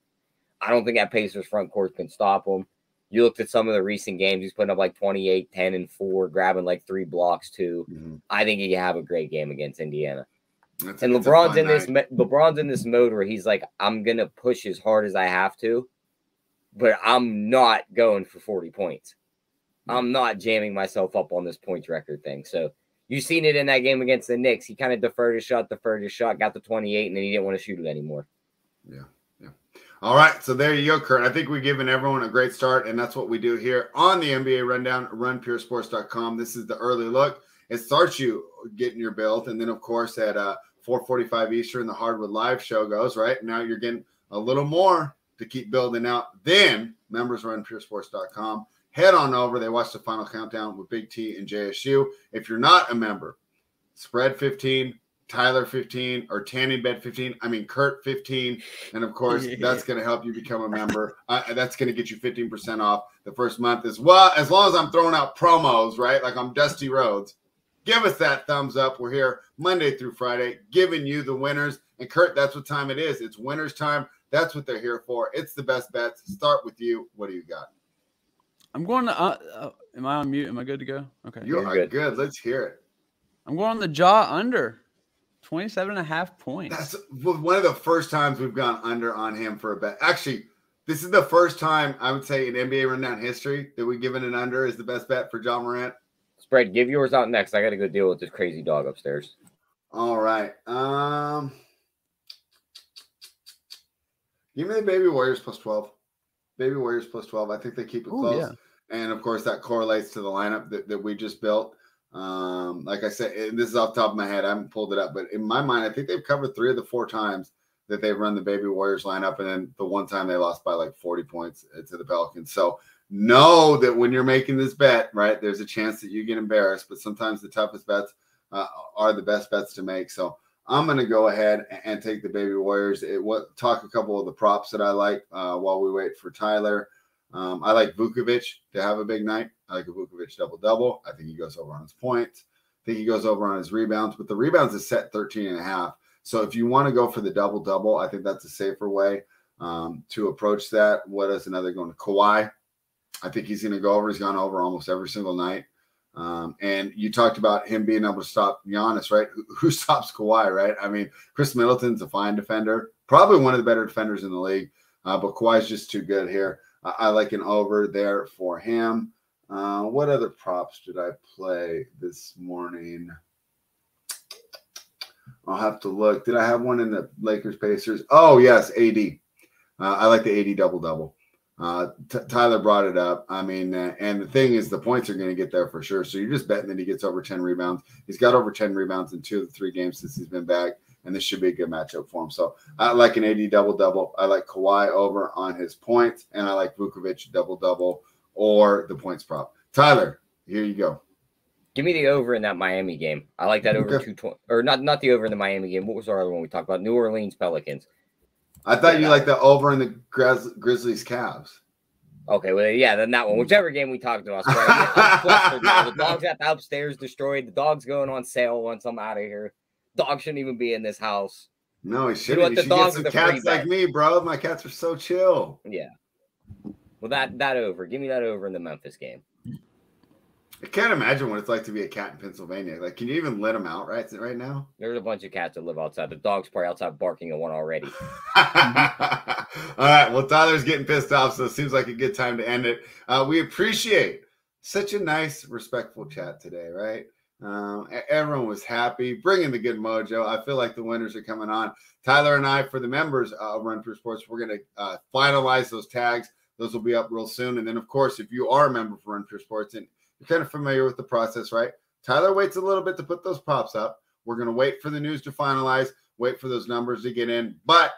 I don't think that Pacers front court can stop him. You looked at some of the recent games. He's putting up like 28, 10, and 4, grabbing like 3 blocks, too. Mm-hmm. I think he can have a great game against Indiana. And LeBron's in this mode where he's like, I'm going to push as hard as I have to, but I'm not going for 40 points. Mm-hmm. I'm not jamming myself up on this points record thing. So you've seen it in that game against the Knicks. He kind of deferred his shot, got the 28, and then he didn't want to shoot it anymore. Yeah. All right, so there you go, Kurt. I think we've given everyone a great start, and that's what we do here on the NBA Rundown, runpuresports.com. This is the early look. It starts you getting your build, and then, of course, at 4:45 Eastern, the Hardwood Live show goes, right? Now you're getting a little more to keep building out. Then members runpuresports.com. Head on over. They watch the final countdown with Big T and JSU. If you're not a member, Spread 15, Tyler 15, or Tanning Bed 15. I mean, Kurt 15. And, of course, that's going to help you become a member. That's going to get you 15% off the first month as well. As long as I'm throwing out promos, right, like I'm Dusty Rhodes, give us that thumbs up. We're here Monday through Friday giving you the winners. And, Kurt, that's what time it is. It's winners time. That's what they're here for. It's the best bets. Start with you. What do you got? I'm going to am I on mute? Am I good to go? Okay. You're good. Let's hear it. I'm going on the Ja under 27.5 points. That's one of the first times we've gone under on him for a bet. Actually, this is the first time I would say in NBA Rundown history that we've given an under is the best bet for Ja Morant. Spread, give yours out next. I got to go deal with this crazy dog upstairs. All right. Give me the Baby Warriors plus 12. Baby Warriors plus 12. I think they keep it close. Yeah. And, of course, that correlates to the lineup that we just built. Like I said, and this is off the top of my head. I haven't pulled it up. But in my mind, I think they've covered 3 of the 4 times that they've run the Baby Warriors lineup. And then the one time they lost by, like, 40 points to the Pelicans. So know that when you're making this bet, right, there's a chance that you get embarrassed. But sometimes the toughest bets are the best bets to make. So I'm going to go ahead and take the Baby Warriors. Talk a couple of the props that I like while we wait for Tyler. I like Vucevic to have a big night. I like a Vucevic double-double. I think he goes over on his points. I think he goes over on his rebounds. But the rebounds is set 13.5. So if you want to go for the double-double, I think that's a safer way to approach that. What is another going to Kawhi? I think he's going to go over. He's gone over almost every single night. And you talked about him being able to stop Giannis, right? Who stops Kawhi, right? I mean, Chris Middleton's a fine defender, probably one of the better defenders in the league, but Kawhi's just too good here. I like an over there for him. What other props did I play this morning? I'll have to look. Did I have one in the Lakers Pacers? Oh, yes, AD. I like the AD double-double. Tyler brought it up. I mean, and the thing is, the points are going to get there for sure. So you're just betting that he gets over 10 rebounds. He's got over 10 rebounds in 2 of the 3 games since he's been back, and this should be a good matchup for him. So I like an AD double-double. I like Kawhi over on his points, and I like Vucevic double-double or the points prop. Tyler, here you go. Give me the over in that Miami game. I like that over 220, or not the over in the Miami game. What was our other one we talked about? New Orleans Pelicans. I thought you liked the over in the Grizzlies Cavs. Okay, well, yeah, then that one. Whichever game we talked about. Sorry, the dogs got the upstairs destroyed. The dog's going on sale once I'm out of here. Dog shouldn't even be in this house. No, he shouldn't. You should get some cats like me, bro. My cats are so chill. Yeah. Well, that over. Give me that over in the Memphis game. I can't imagine what it's like to be a cat in Pennsylvania. Like, can you even let them out right now? There's a bunch of cats that live outside. The dog's probably outside barking at one already. All right. Well, Tyler's getting pissed off, so it seems like a good time to end it. We appreciate such a nice, respectful chat today, right? Everyone was happy, bringing the good mojo. I feel like the winners are coming on. Tyler and I, for the members of Run Through Sports, we're going to finalize those tags. Those will be up real soon. And then, of course, if you are a member for Run Through Sports and you're kind of familiar with the process, right? Tyler waits a little bit to put those props up. We're going to wait for the news to finalize, wait for those numbers to get in. But,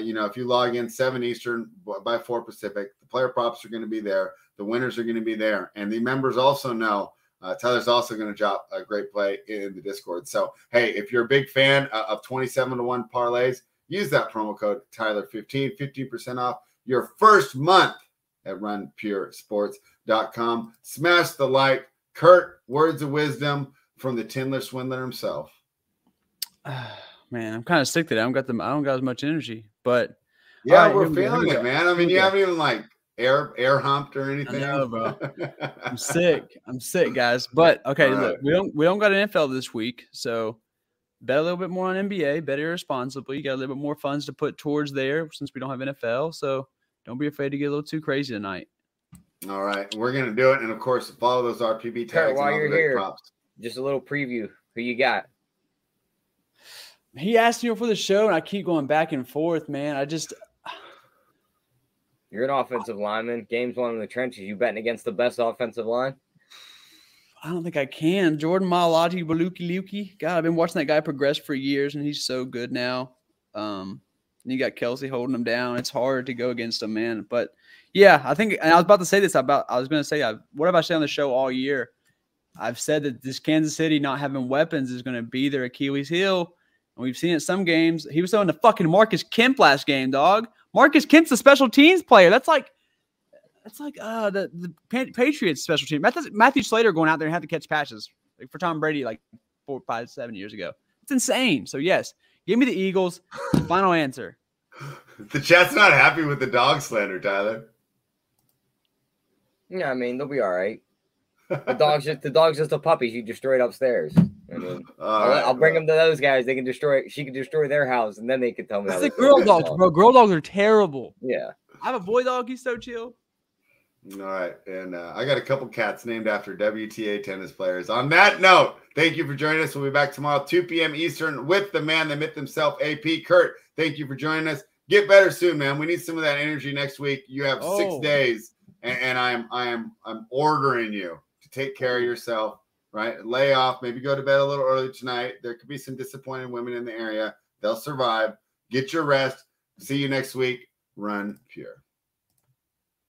you know, if you log in 7 Eastern by 4 Pacific, the player props are going to be there. The winners are going to be there. And the members also know Tyler's also going to drop a great play in the Discord. So, hey, if you're a big fan of 27-to-1 parlays, use that promo code Tyler15, 15% off your first month at runpuresports.com. Smash the like. Kurt, words of wisdom from the Tindler Swindler himself. Man, I'm kind of sick today. I don't got as much energy, but yeah, right, we're feeling it, man. I mean, you haven't even like air humped or anything. I know, bro. I'm sick, guys. But okay, right. Look, we don't got an NFL this week, so bet a little bit more on NBA, bet irresponsibly. You got a little bit more funds to put towards there since we don't have NFL, so don't be afraid to get a little too crazy tonight. All right. We're going to do it. And, of course, follow those RPB tags. Right, while you're here, props. Just a little preview. Who you got? He asked me for the show, and I keep going back and forth, man. You're an offensive lineman. Game's won in the trenches. You betting against the best offensive line? I don't think I can. Jordan Malachi Baluki-Luki. God, I've been watching that guy progress for years, and he's so good now. And you got Kelsey holding him down. It's hard to go against him, man. But yeah, I think, and I was about to say this about, I was going to say, what have I said on the show all year? I've said that this Kansas City not having weapons is going to be their Achilles heel. And we've seen it in some games. He was throwing the fucking Marcus Kemp last game, dog. Marcus Kemp's a special teams player. That's like the Patriots special team. Matthew Slater going out there and had to catch passes for Tom Brady like 4, 5, 7 years ago. It's insane. So yes. Give me the Eagles. Final answer. The chat's not happy with the dog slander, Tyler. Yeah, I mean, they'll be all right. The dog's just a puppy she destroyed upstairs. I mean, I'll bring them to those guys. They can destroy. She can destroy their house, and then they can tell me. That's the girl dogs, bro. Girl dogs are terrible. Yeah, I have a boy dog. He's so chill. All right, and I got a couple cats named after WTA tennis players. On that note, thank you for joining us. We'll be back tomorrow, 2 p.m. Eastern, with the man that myth himself, AP. Kurt, thank you for joining us. Get better soon, man. We need some of that energy next week. You have 6 days, and I'm ordering you to take care of yourself, right? Lay off. Maybe go to bed a little early tonight. There could be some disappointed women in the area. They'll survive. Get your rest. See you next week. Run pure.